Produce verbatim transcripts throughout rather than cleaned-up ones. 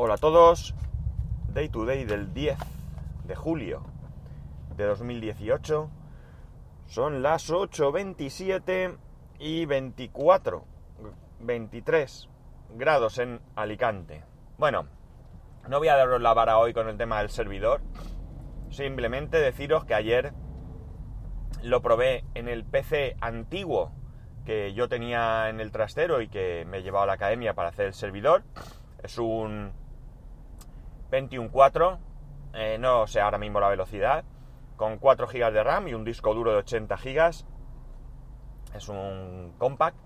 Hola a todos, Day to Day del diez de julio de dos mil dieciocho, son las ocho, veintisiete y veinticuatro, veintitrés grados en Alicante. Bueno, no voy a daros la vara hoy con el tema del servidor, simplemente deciros que ayer lo probé en el P C antiguo que yo tenía en el trastero y que me he llevado a la academia para hacer el servidor. Es un Pentium cuatro, eh, no sé ahora mismo la velocidad, con cuatro gigas de RAM y un disco duro de ochenta gigas. Es un compact,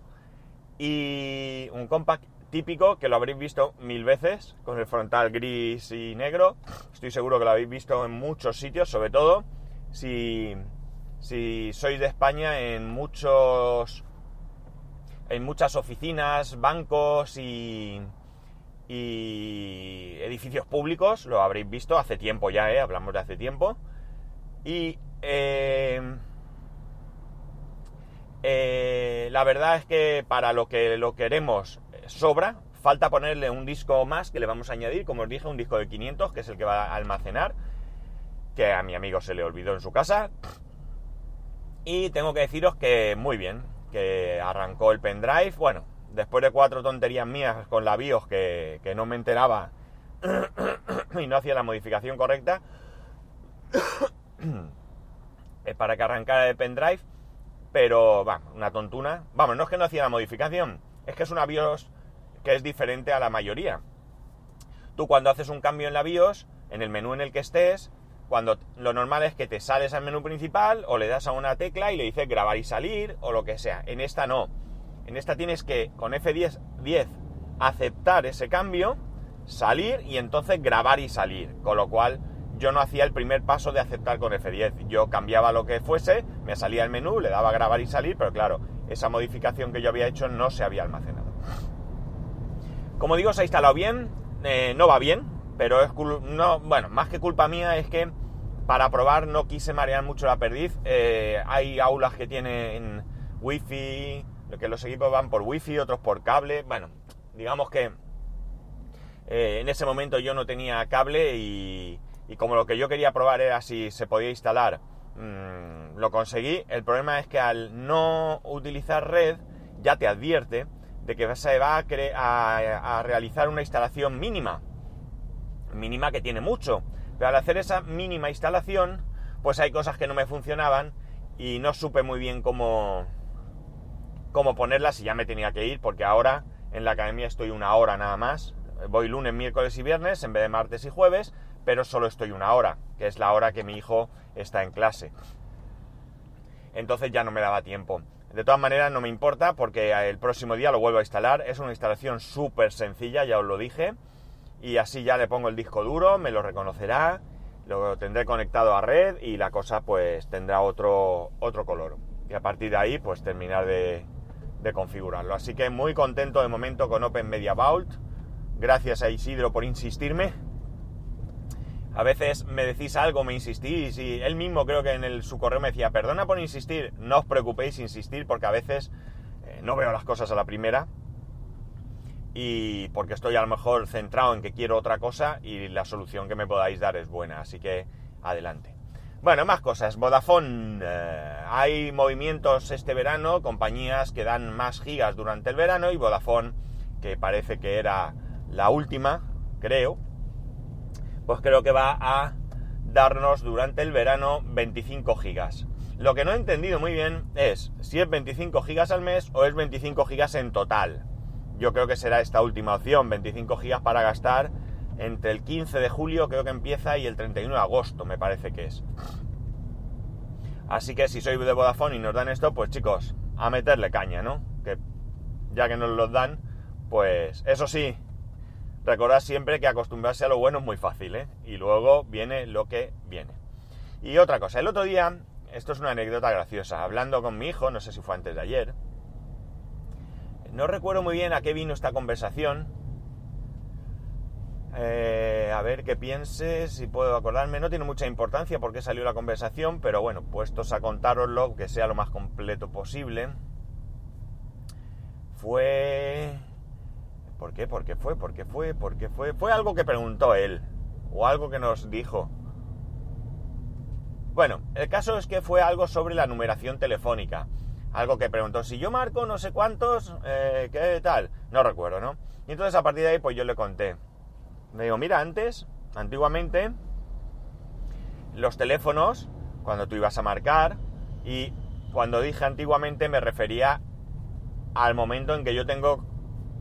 y un compact típico que lo habréis visto mil veces, con el frontal gris y negro. Estoy seguro que lo habéis visto en muchos sitios, sobre todo si, si sois de España, en muchos en muchas oficinas, bancos y... y edificios públicos. Lo habréis visto hace tiempo ya, ¿eh? Hablamos de hace tiempo. Y eh, eh, la verdad es que para lo que lo queremos sobra. Falta ponerle un disco más que le vamos a añadir, como os dije, un disco de quinientos, que es el que va a almacenar, que a mi amigo se le olvidó en su casa. Y tengo que deciros que muy bien, que arrancó el pendrive. Bueno, después de cuatro tonterías mías con la BIOS que, que no me enteraba y no hacía la modificación correcta para que arrancara el pendrive, pero va, una tontuna. Vamos, no es que no hacía la modificación, es que es una BIOS que es diferente a la mayoría. Tú, cuando haces un cambio en la BIOS, en el menú en el que estés, cuando lo normal es que te sales al menú principal o le das a una tecla y le dices grabar y salir o lo que sea. En esta no. En esta tienes que, con F diez aceptar ese cambio, salir y entonces grabar y salir. Con lo cual, yo no hacía el primer paso de aceptar con F diez. Yo cambiaba lo que fuese, me salía el menú, le daba grabar y salir, pero claro, esa modificación que yo había hecho no se había almacenado. Como digo, se ha instalado bien, eh, no va bien, pero es cul- no, bueno, más que culpa mía es que para probar no quise marear mucho la perdiz. Eh, hay aulas que tienen wifi, que los equipos van por wifi, otros por cable. Bueno, digamos que eh, en ese momento yo no tenía cable y, y como lo que yo quería probar era si se podía instalar, mmm, lo conseguí. El problema es que al no utilizar red ya te advierte de que se va a, cre- a, a realizar una instalación mínima, mínima que tiene mucho, pero al hacer esa mínima instalación pues hay cosas que no me funcionaban y no supe muy bien cómo... cómo ponerlas, y ya me tenía que ir, porque ahora en la academia estoy una hora nada más. Voy lunes, miércoles y viernes en vez de martes y jueves, pero solo estoy una hora, que es la hora que mi hijo está en clase. Entonces ya no me daba tiempo. De todas maneras no me importa, porque el próximo día lo vuelvo a instalar. Es una instalación súper sencilla, ya os lo dije, y así ya le pongo el disco duro, me lo reconocerá, lo tendré conectado a red y la cosa pues tendrá otro, otro color. Y a partir de ahí pues terminar de... de configurarlo. Así que muy contento de momento con Open Media Vault. Gracias a Isidro por insistirme. A veces me decís algo, me insistís, y él mismo creo que en el, su correo me decía, perdona por insistir. No os preocupéis, insistir, porque a veces eh, no veo las cosas a la primera, y porque estoy a lo mejor centrado en que quiero otra cosa y la solución que me podáis dar es buena. Así que adelante. Bueno, más cosas. Vodafone. Eh, hay movimientos este verano, compañías que dan más gigas durante el verano, y Vodafone, que parece que era la última, creo, pues creo que va a darnos durante el verano veinticinco gigas. Lo que no he entendido muy bien es si es veinticinco gigas al mes o es veinticinco gigas en total. Yo creo que será esta última opción, veinticinco gigas para gastar entre el quince de julio, creo que empieza, y el treinta y uno de agosto, me parece que es. Así que si sois de Vodafone y nos dan esto, pues chicos, a meterle caña, ¿no? Que ya que nos los dan, pues eso sí, recordad siempre que acostumbrarse a lo bueno es muy fácil, ¿eh? Y luego viene lo que viene. Y otra cosa, el otro día, esto es una anécdota graciosa, hablando con mi hijo, no sé si fue antes de ayer, no recuerdo muy bien a qué vino esta conversación. Eh, a ver qué pienses, si puedo acordarme. No tiene mucha importancia porque salió la conversación, pero bueno, puestos a contároslo, que sea lo más completo posible. Fue ¿Por qué? ¿Por qué fue? ¿Por qué fue? ¿Por qué fue? Fue algo que preguntó él, o algo que nos dijo. Bueno, el caso es que fue algo sobre la numeración telefónica. Algo que preguntó, si yo marco no sé cuántos, eh, ¿qué tal? No recuerdo, ¿no? Y entonces a partir de ahí pues yo le conté. Le digo, mira, antes, antiguamente, los teléfonos, cuando tú ibas a marcar, y cuando dije antiguamente me refería al momento en que yo tengo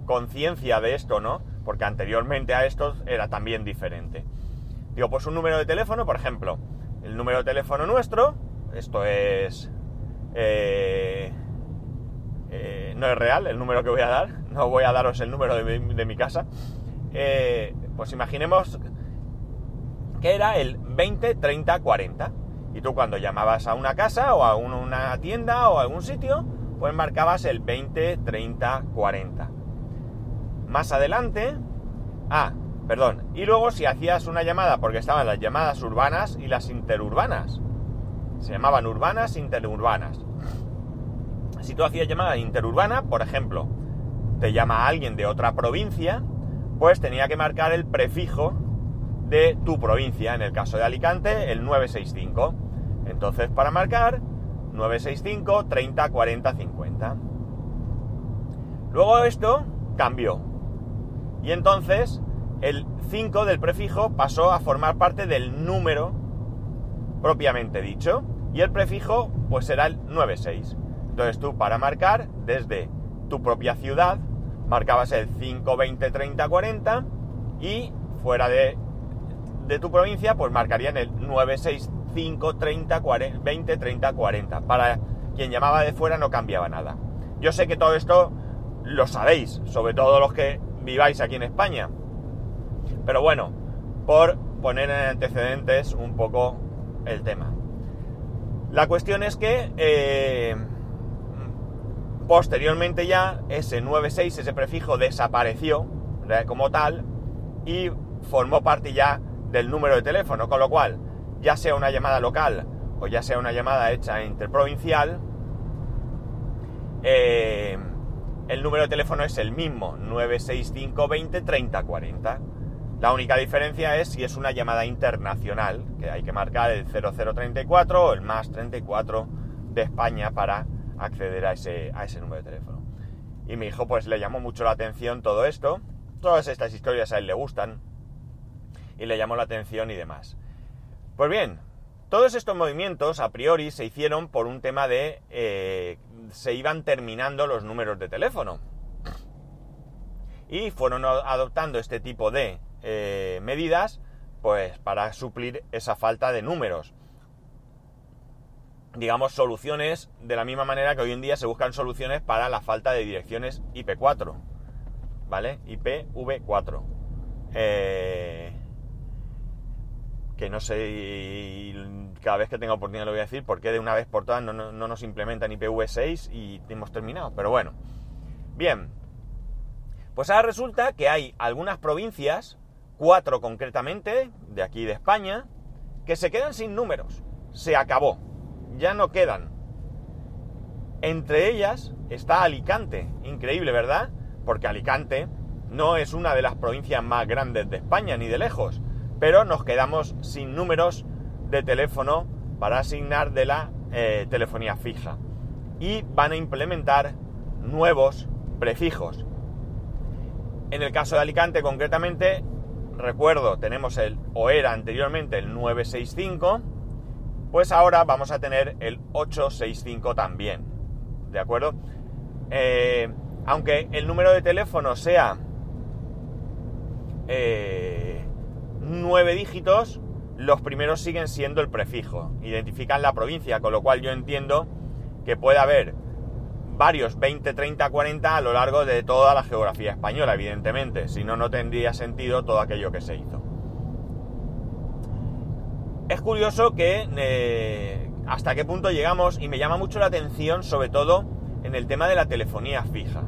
conciencia de esto, ¿no? Porque anteriormente a esto era también diferente. Digo, pues un número de teléfono, por ejemplo, el número de teléfono nuestro, esto es... Eh, eh, no es real el número que voy a dar, no voy a daros el número de mi, de mi casa. Eh, pues imaginemos que era el veinte, treinta, cuarenta. Y tú cuando llamabas a una casa o a un, una tienda o a algún sitio, pues marcabas el veinte, treinta, cuarenta. Más adelante, ah, perdón, y luego si hacías una llamada, porque estaban las llamadas urbanas y las interurbanas. Se llamaban urbanas, interurbanas. Si tú hacías llamada interurbana, por ejemplo, te llama alguien de otra provincia, pues tenía que marcar el prefijo de tu provincia. En el caso de Alicante, el nueve seis cinco. Entonces, para marcar, nueve seis cinco, treinta, cuarenta, cincuenta. Luego esto cambió. Y entonces, el cinco del prefijo pasó a formar parte del número propiamente dicho, y el prefijo pues será el noventa y seis. Entonces tú para marcar desde tu propia ciudad marcabas el cinco, veinte, treinta, cuarenta, y fuera de, de tu provincia pues marcarían el nueve seis cinco, treinta, cuarenta, veinte, treinta, cuarenta. Para quien llamaba de fuera no cambiaba nada. Yo sé que todo esto lo sabéis, sobre todo los que viváis aquí en España, pero bueno, por poner en antecedentes un poco el tema. La cuestión es que eh, posteriormente ya ese noventa y seis, ese prefijo desapareció como tal y formó parte ya del número de teléfono, con lo cual ya sea una llamada local o ya sea una llamada hecha interprovincial, eh, el número de teléfono es el mismo, nueve seis cinco, veinte, treinta, cuarenta. La única diferencia es si es una llamada internacional, que hay que marcar el cero cero treinta y cuatro o el más treinta y cuatro de España para acceder a ese, a ese número de teléfono. Y mi hijo pues le llamó mucho la atención todo esto, todas estas historias a él le gustan, y le llamó la atención y demás. Pues bien, todos estos movimientos a priori se hicieron por un tema de... Eh, se iban terminando los números de teléfono. Y fueron adoptando este tipo de... Eh, medidas pues para suplir esa falta de números, digamos soluciones, de la misma manera que hoy en día se buscan soluciones para la falta de direcciones I P cuatro, ¿vale? I P v cuatro, eh, que no sé, cada vez que tenga oportunidad lo voy a decir, porque de una vez por todas no, no, no nos implementan I P v seis y hemos terminado, pero bueno, bien, pues ahora resulta que hay algunas provincias, cuatro concretamente, de aquí de España, que se quedan sin números. Se acabó. Ya no quedan. Entre ellas está Alicante. Increíble, ¿verdad? Porque Alicante no es una de las provincias más grandes de España, ni de lejos. Pero nos quedamos sin números de teléfono para asignar de la eh, telefonía fija. Y van a implementar nuevos prefijos. En el caso de Alicante, concretamente... Recuerdo, tenemos el, o era anteriormente el nueve seis cinco, pues ahora vamos a tener el ocho seis cinco también, ¿de acuerdo? Eh, aunque el número de teléfono sea eh, nueve dígitos, los primeros siguen siendo el prefijo, identifican la provincia, con lo cual yo entiendo que puede haber varios veinte, treinta, cuarenta a lo largo de toda la geografía española, evidentemente, si no, no tendría sentido todo aquello que se hizo. Es curioso que eh, hasta qué punto llegamos, y me llama mucho la atención, sobre todo en el tema de la telefonía fija.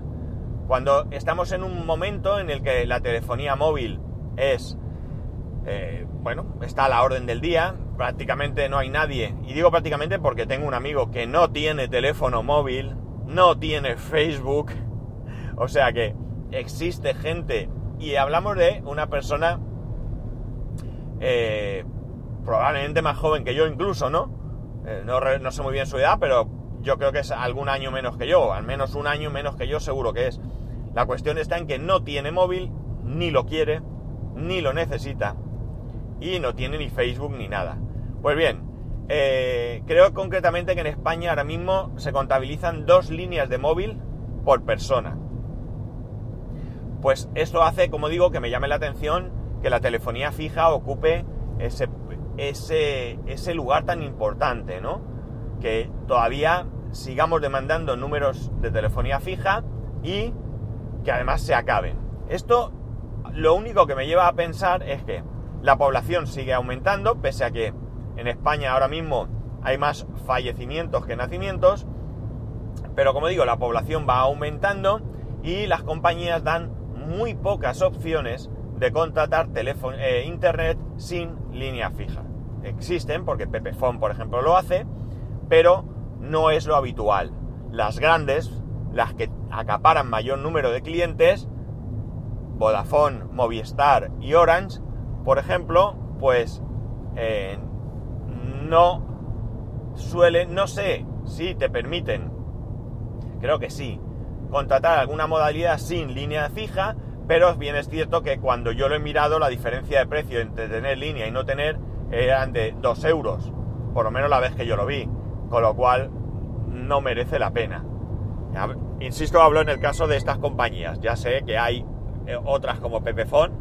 Cuando estamos en un momento en el que la telefonía móvil es, eh, bueno, está a la orden del día, prácticamente no hay nadie, y digo prácticamente porque tengo un amigo que no tiene teléfono móvil, no tiene Facebook, o sea que existe gente, y hablamos de una persona eh, probablemente más joven que yo incluso, ¿no? Eh, no, no sé muy bien su edad, pero yo creo que es algún año menos que yo, al menos un año menos que yo seguro que es. La cuestión está en que no tiene móvil, ni lo quiere, ni lo necesita, y no tiene ni Facebook ni nada. Pues bien, eh, creo concretamente que en España ahora mismo se contabilizan dos líneas de móvil por persona. Pues esto hace, como digo, que me llame la atención que la telefonía fija ocupe ese, ese, ese lugar tan importante, ¿no? Que todavía sigamos demandando números de telefonía fija y que además se acaben. Esto lo único que me lleva a pensar es que la población sigue aumentando, pese a que en España ahora mismo hay más fallecimientos que nacimientos, pero como digo, la población va aumentando y las compañías dan muy pocas opciones de contratar teléfono, eh, internet sin línea fija. Existen, porque Pepephone, por ejemplo, lo hace, pero no es lo habitual. Las grandes, las que acaparan mayor número de clientes, Vodafone, Movistar y Orange, por ejemplo, pues eh, no suelen, no sé si te permiten, creo que sí, contratar alguna modalidad sin línea fija, pero bien es cierto que cuando yo lo he mirado, la diferencia de precio entre tener línea y no tener eran de dos euros, por lo menos la vez que yo lo vi, con lo cual no merece la pena. Insisto, hablo en el caso de estas compañías. Ya sé que hay otras como Pepephone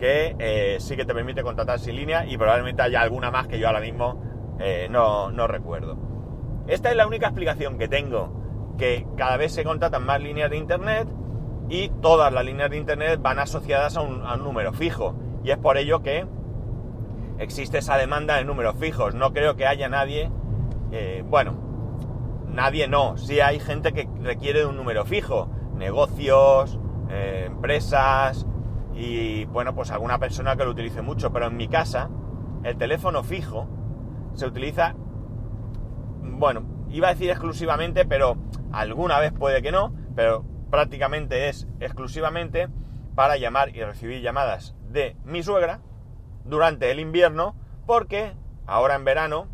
que eh, sí que te permite contratar sin línea, y probablemente haya alguna más que yo ahora mismo eh, no, no recuerdo. Esta es la única explicación que tengo, que cada vez se contratan más líneas de internet y todas las líneas de internet van asociadas a un, a un número fijo, y es por ello que existe esa demanda de números fijos. No creo que haya nadie, eh, bueno, nadie no, sí hay gente que requiere de un número fijo, negocios, Eh, empresas y, bueno, pues alguna persona que lo utilice mucho, pero en mi casa el teléfono fijo se utiliza, bueno, iba a decir exclusivamente, pero alguna vez puede que no, pero prácticamente es exclusivamente para llamar y recibir llamadas de mi suegra durante el invierno, porque ahora en verano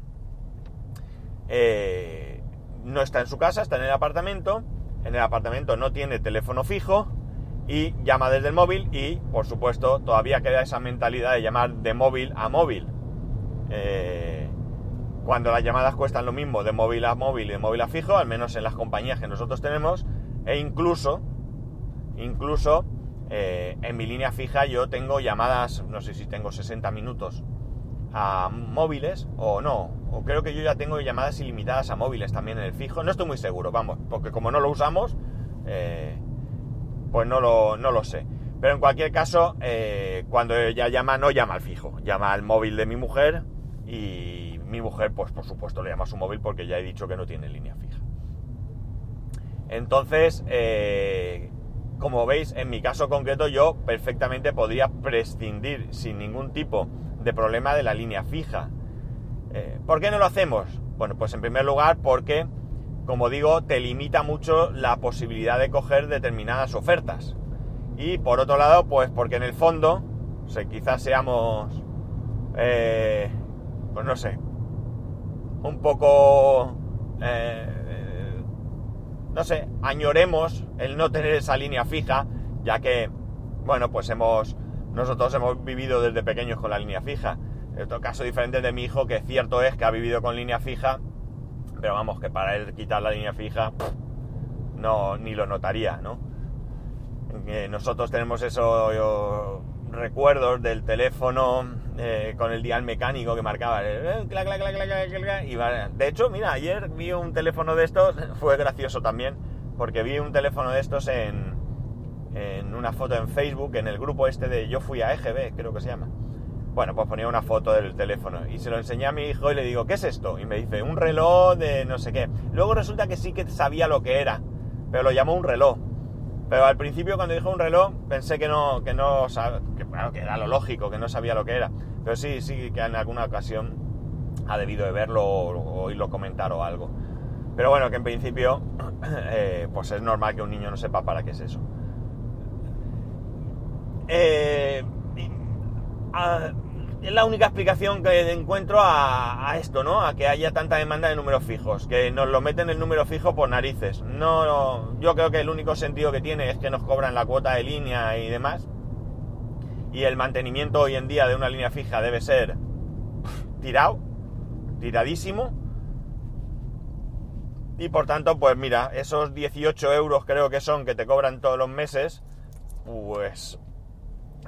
eh, no está en su casa, está en el apartamento, en el apartamento no tiene teléfono fijo y llama desde el móvil, y por supuesto todavía queda esa mentalidad de llamar de móvil a móvil, eh, cuando las llamadas cuestan lo mismo de móvil a móvil y de móvil a fijo, al menos en las compañías que nosotros tenemos. E incluso incluso eh, en mi línea fija yo tengo llamadas, no sé si tengo sesenta minutos a móviles o no, o creo que yo ya tengo llamadas ilimitadas a móviles también en el fijo, no estoy muy seguro, vamos, porque como no lo usamos, eh, pues no lo, no lo sé. Pero en cualquier caso, eh, cuando ella llama, no llama al fijo, llama al móvil de mi mujer, y mi mujer, pues por supuesto, le llama a su móvil porque ya he dicho que no tiene línea fija. Entonces, eh, como veis, en mi caso concreto yo perfectamente podría prescindir sin ningún tipo de problema de la línea fija. Eh, ¿Por qué no lo hacemos? Bueno, pues en primer lugar porque, como digo, te limita mucho la posibilidad de coger determinadas ofertas. Y por otro lado, pues porque en el fondo, o sea, quizás seamos, eh, pues no sé, un poco, eh, no sé, añoremos el no tener esa línea fija, ya que, bueno, pues hemos, nosotros hemos vivido desde pequeños con la línea fija. Otro caso diferente de mi hijo, que cierto es que ha vivido con línea fija, pero vamos, que para él quitar la línea fija no, ni lo notaría, ¿no? Eh, nosotros tenemos esos yo, recuerdos del teléfono eh, con el dial mecánico que marcaba eh, clac, clac, clac, clac, clac, y va. De hecho, mira, ayer vi un teléfono de estos, fue gracioso también, porque vi un teléfono de estos en, en una foto en Facebook, en el grupo este de Yo Fui a E G B, creo que se llama. Bueno, pues ponía una foto del teléfono y se lo enseñé a mi hijo y le digo, ¿qué es esto? Y me dice, un reloj de no sé qué. Luego resulta que sí que sabía lo que era, pero lo llamó un reloj. Pero al principio cuando dijo un reloj pensé que no, que no, que, bueno, que era lo lógico, que no sabía lo que era. Pero sí, sí que en alguna ocasión ha debido de verlo o oírlo comentar o algo. Pero bueno, que en principio eh, pues es normal que un niño no sepa para qué es eso. eh, a, es la única explicación que encuentro a, a esto, ¿no? A que haya tanta demanda de números fijos, que nos lo meten el número fijo por narices. No, no, yo creo que el único sentido que tiene es que nos cobran la cuota de línea y demás. Y el mantenimiento hoy en día de una línea fija debe ser tirado, tiradísimo. Y por tanto, pues mira, esos dieciocho euros creo que son que te cobran todos los meses, pues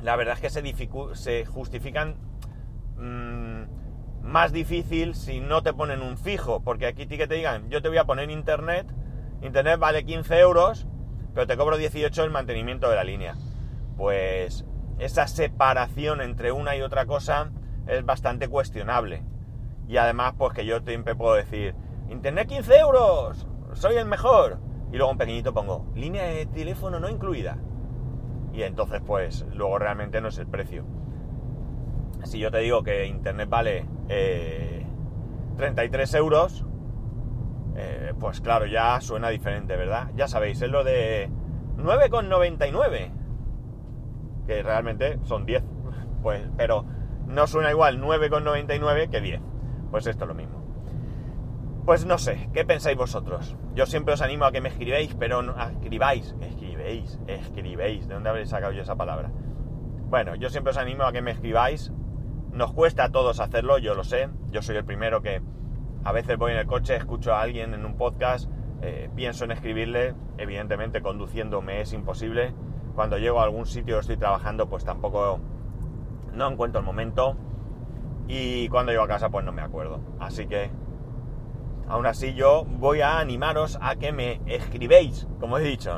la verdad es que se, dificu- se justifican mmm, más difícil si no te ponen un fijo. Porque aquí que te digan, yo te voy a poner internet, internet vale quince euros, pero te cobro dieciocho el mantenimiento de la línea. Pues esa separación entre una y otra cosa es bastante cuestionable. Y además, pues que yo siempre puedo decir, internet quince euros, soy el mejor. Y luego un pequeñito pongo, línea de teléfono no incluida. Y entonces, pues, luego realmente no es el precio. Si yo te digo que internet vale eh, treinta y tres euros, eh, pues claro, ya suena diferente, ¿verdad? Ya sabéis, es lo de nueve con noventa y nueve. Que realmente son diez, pues, pero no suena igual nueve con noventa y nueve que diez. Pues esto es lo mismo. Pues no sé, ¿qué pensáis vosotros? Yo siempre os animo a que me escribáis, pero no, escribáis, escribéis, escribéis, ¿de dónde habréis sacado yo esa palabra? Bueno, yo siempre os animo a que me escribáis. Nos cuesta a todos hacerlo, yo lo sé. Yo soy el primero que a veces voy en el coche, escucho a alguien en un podcast, eh, pienso en escribirle. Evidentemente conduciendo me es imposible. Cuando llego a algún sitio, estoy trabajando, pues tampoco, no encuentro el momento, y cuando llego a casa pues no me acuerdo. Así que aún así yo voy a animaros a que me escribéis, como he dicho,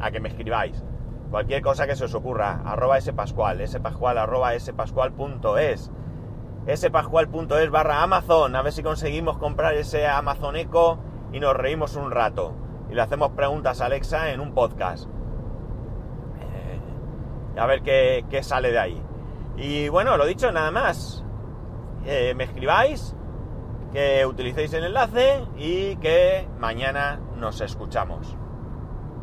a que me escribáis cualquier cosa que se os ocurra. Arroba spascual, spascual, arroba spascual.es, spascual.es barra Amazon, a ver si conseguimos comprar ese Amazon Echo y nos reímos un rato y le hacemos preguntas a Alexa en un podcast. A ver qué, qué sale de ahí. Y bueno, lo dicho, nada más. Eh, me escribáis, que utilicéis el enlace y que mañana nos escuchamos.